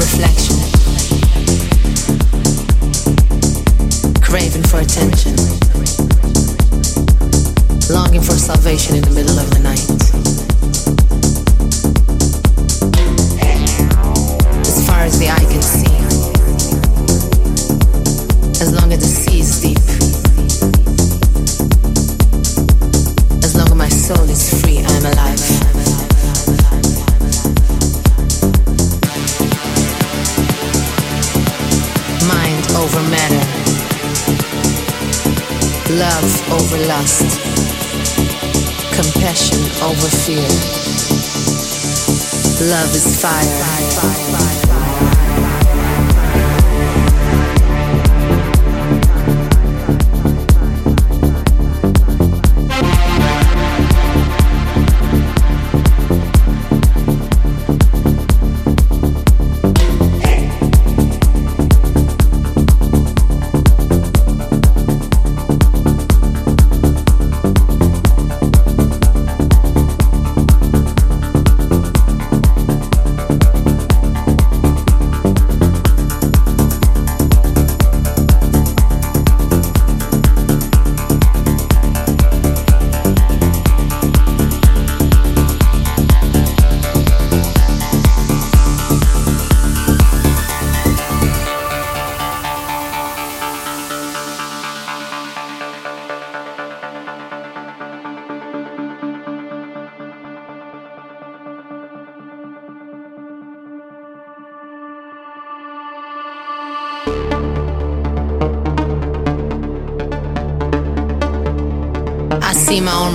reflection, craving for attention, longing for salvation in the middle of the night. As far as the eye can see, as long as the sea is deep, as long as my soul is free, I'm alive. Over matter, love over lust, compassion over fear. Love is fire. I see my own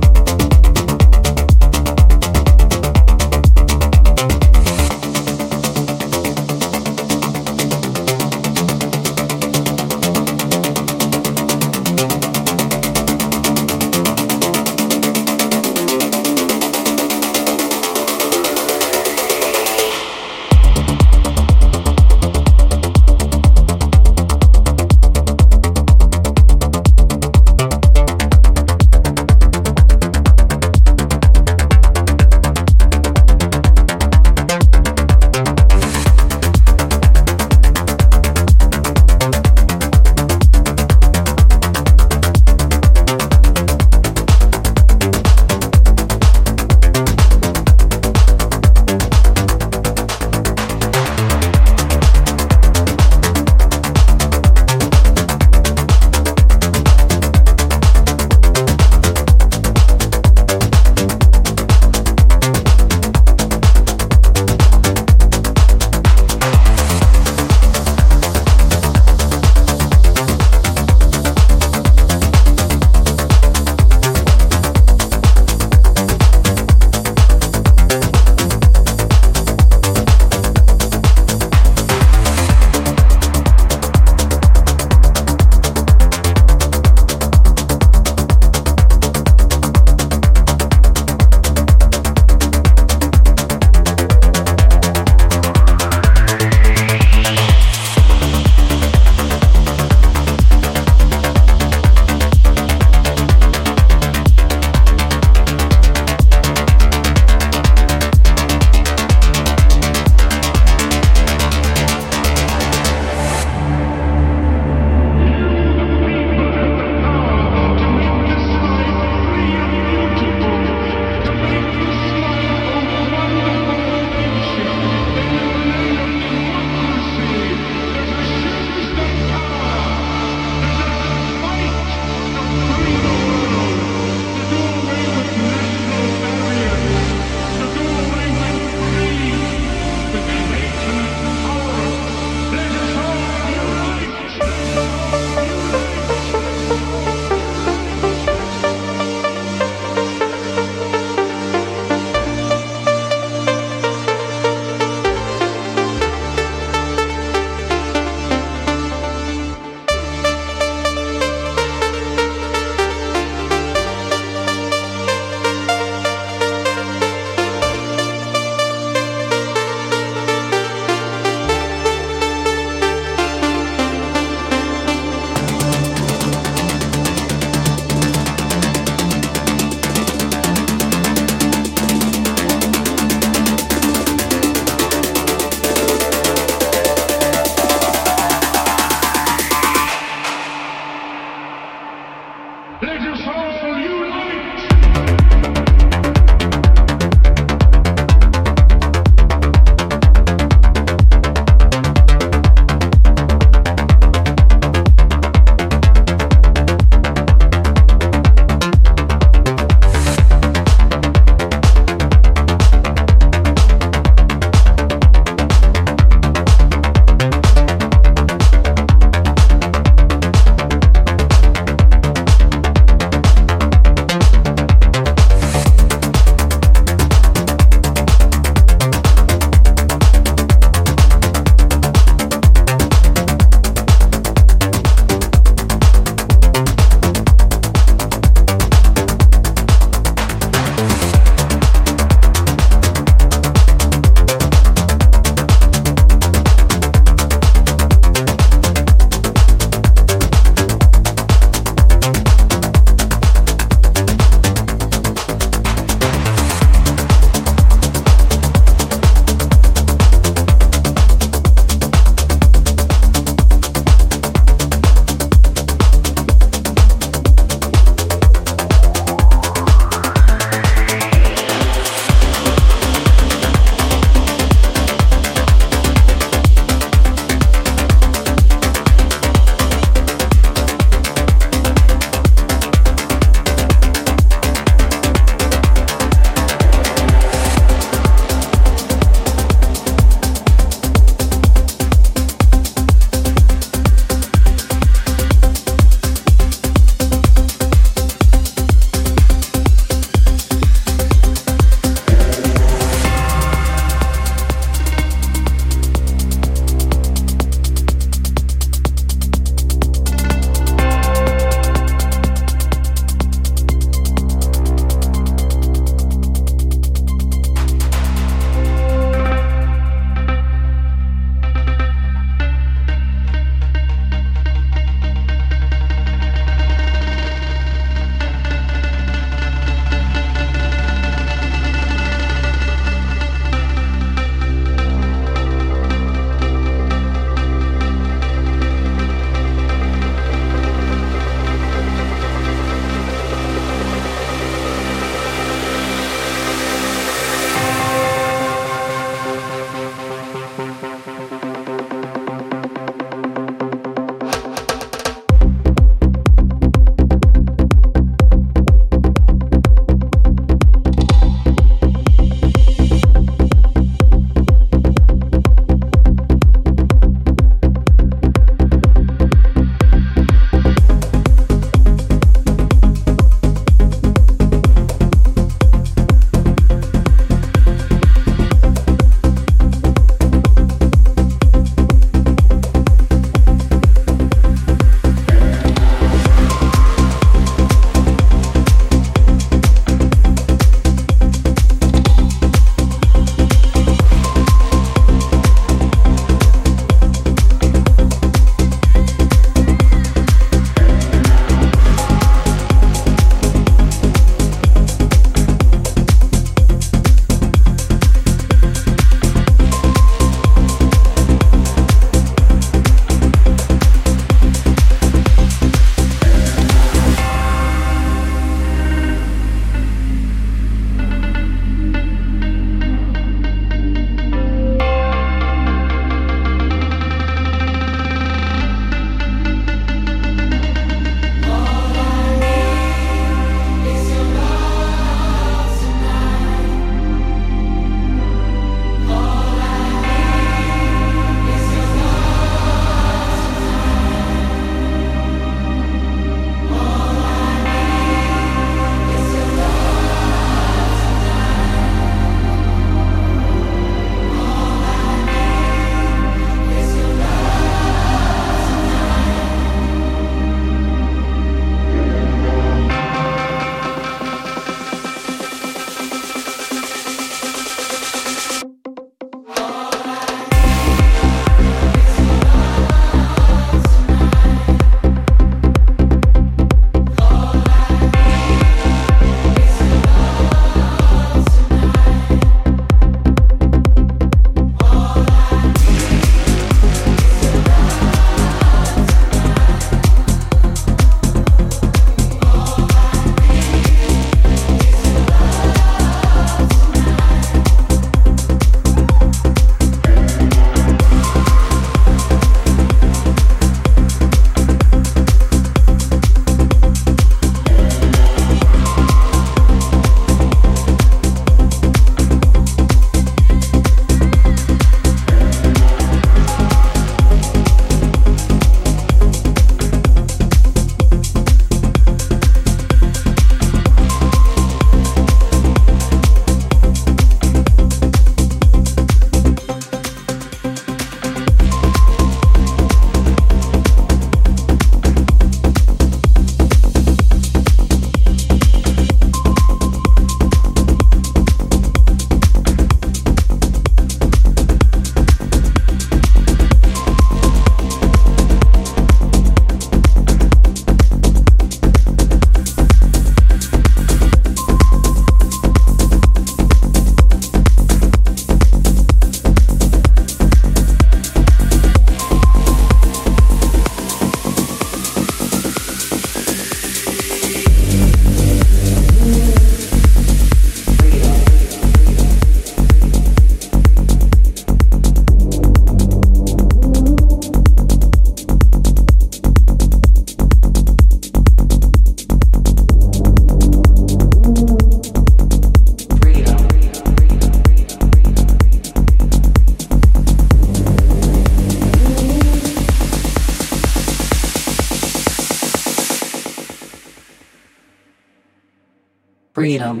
freedom.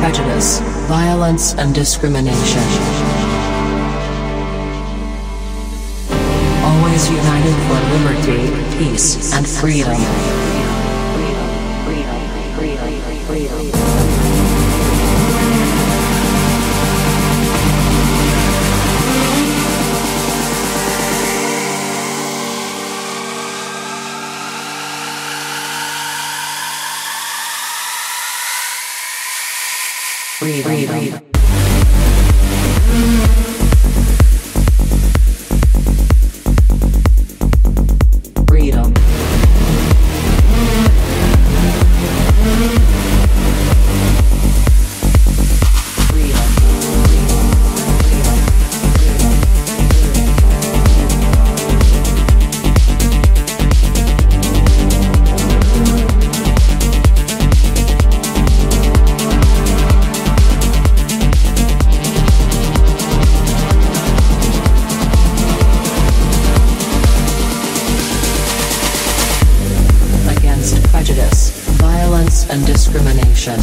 Prejudice, violence, and discrimination. Always united for liberty, peace, and freedom. Freedom. And discrimination.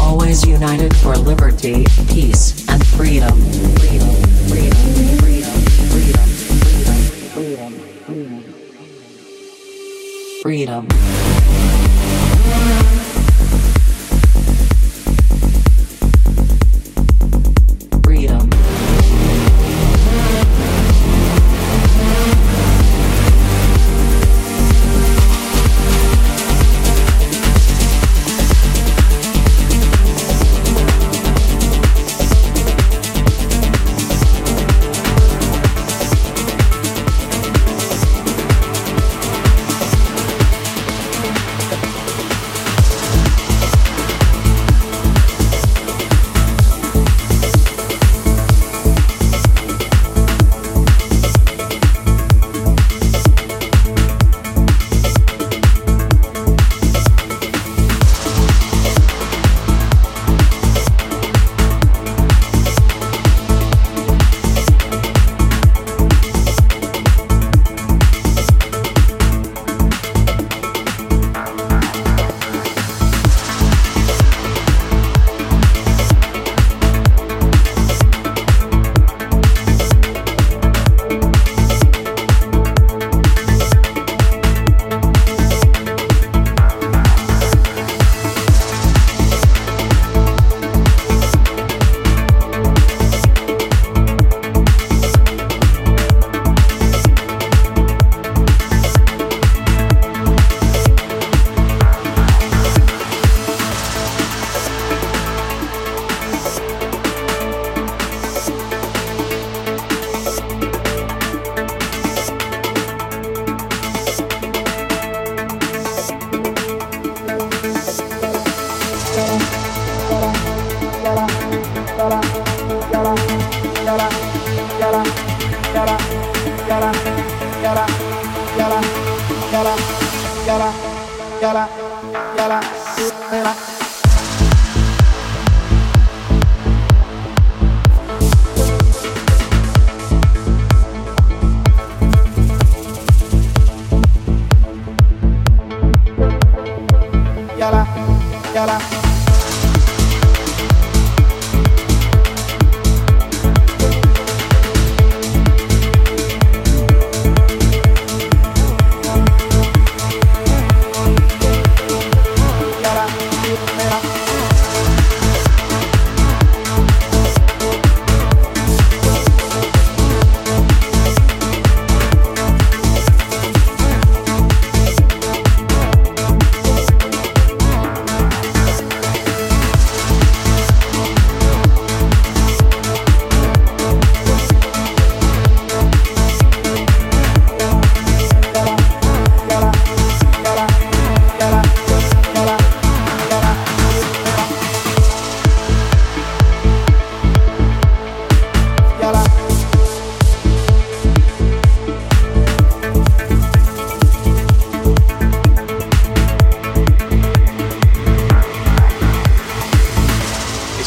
Always united for liberty, peace, and freedom. Freedom. Yala. Yara.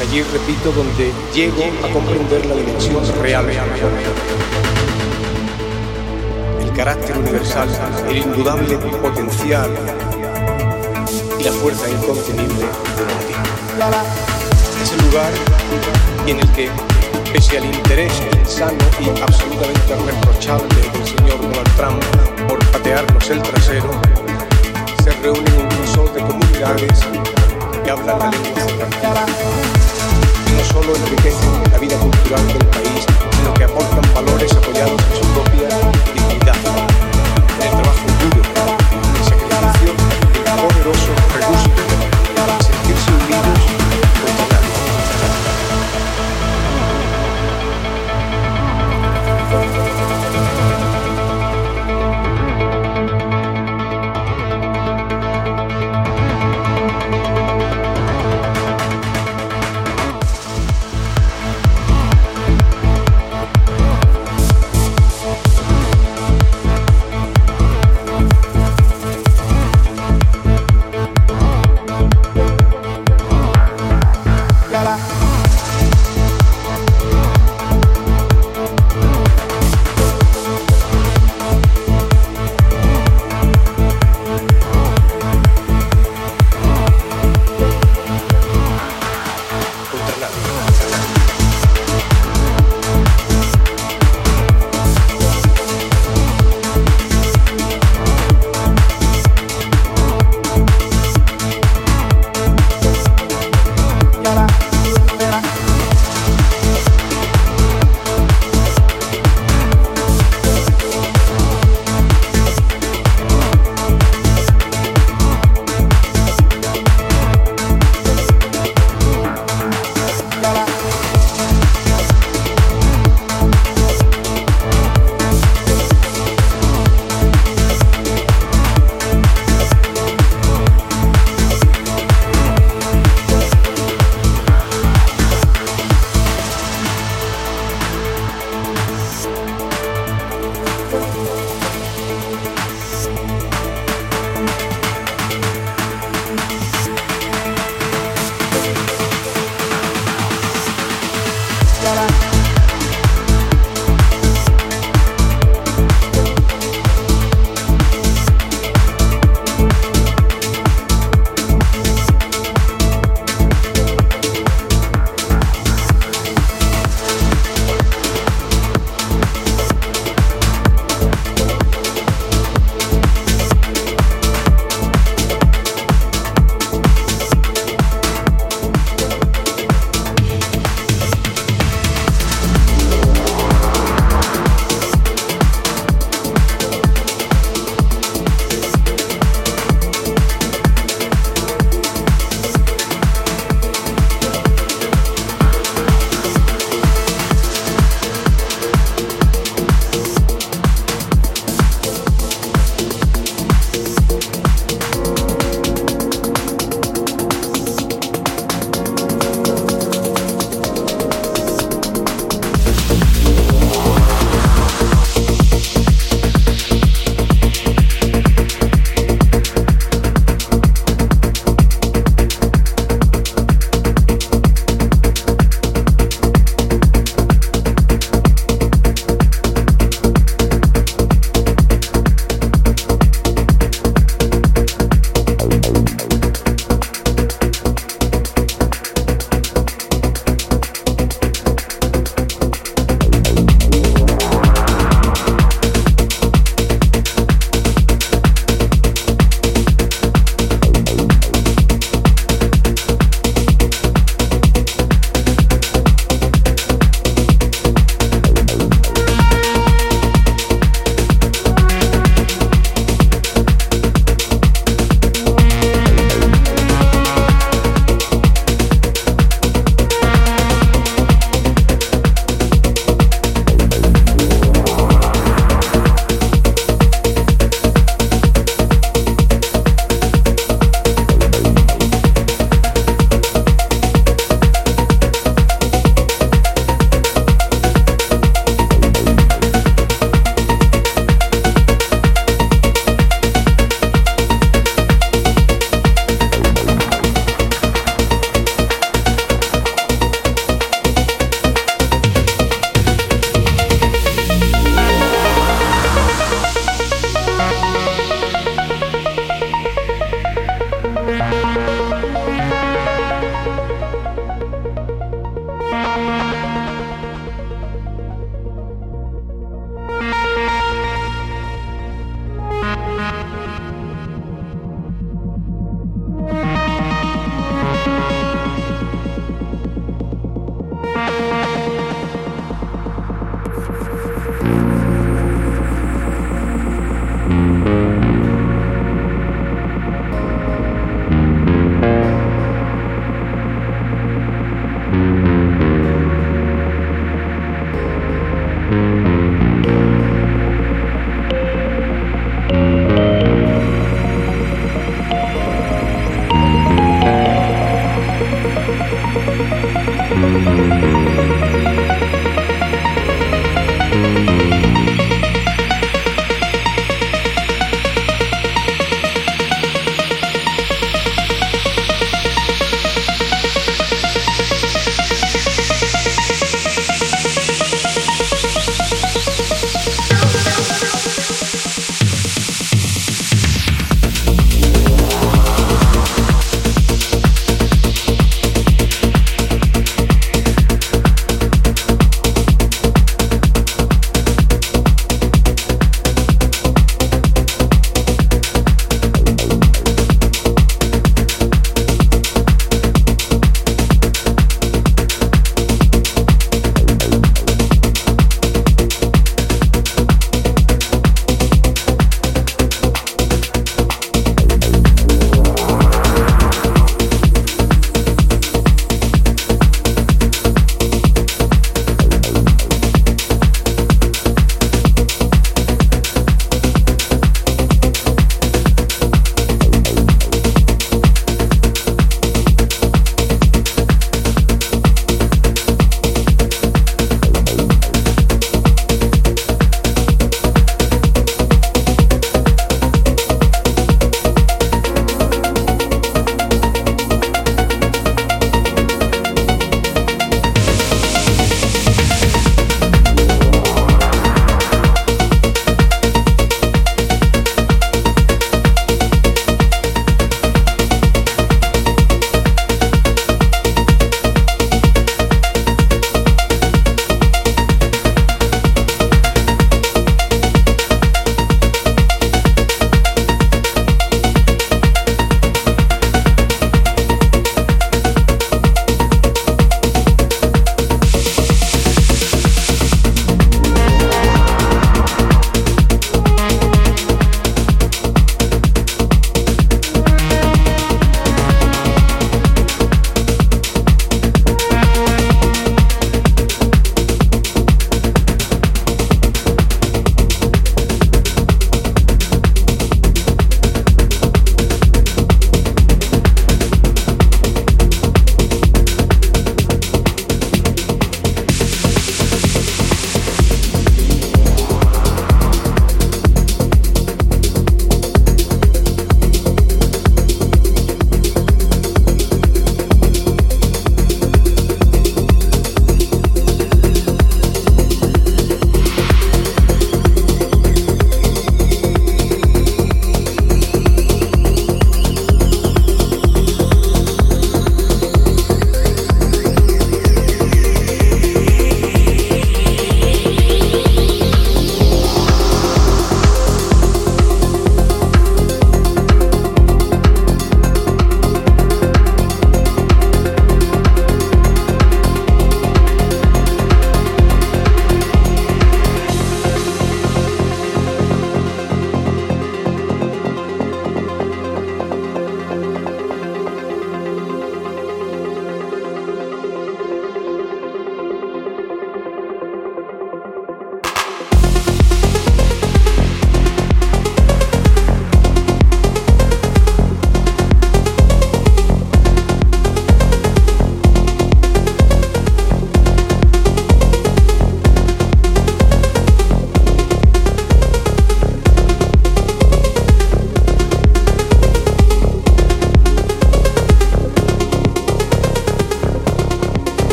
Allí, repito, donde llego a comprender la dimensión real de mi el carácter universal, el indudable potencial y la fuerza incontenible de la vida. Es el lugar en el que, pese al interés sano y absolutamente reprochable del señor Donald Trump por patearnos el trasero, se reúnen incluso de comunidades que hablan la lengua cerrada. No solo enriquecen la vida cultural del país, sino que aportan valores apoyados en su propia dignidad, en el trabajo duro, en el sacrificio, en el poderoso recurso, en sentirse unidos contra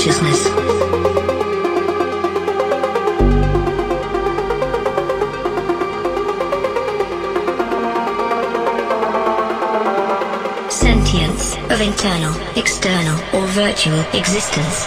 righteousness. Sentience of internal, external, or virtual existence.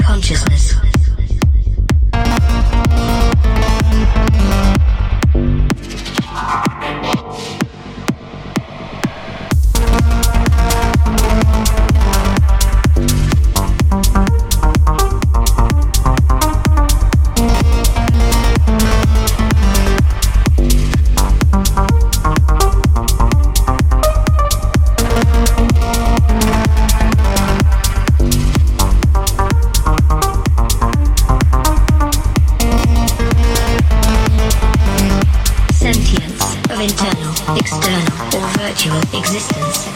Consciousness. Internal, external, or virtual existence.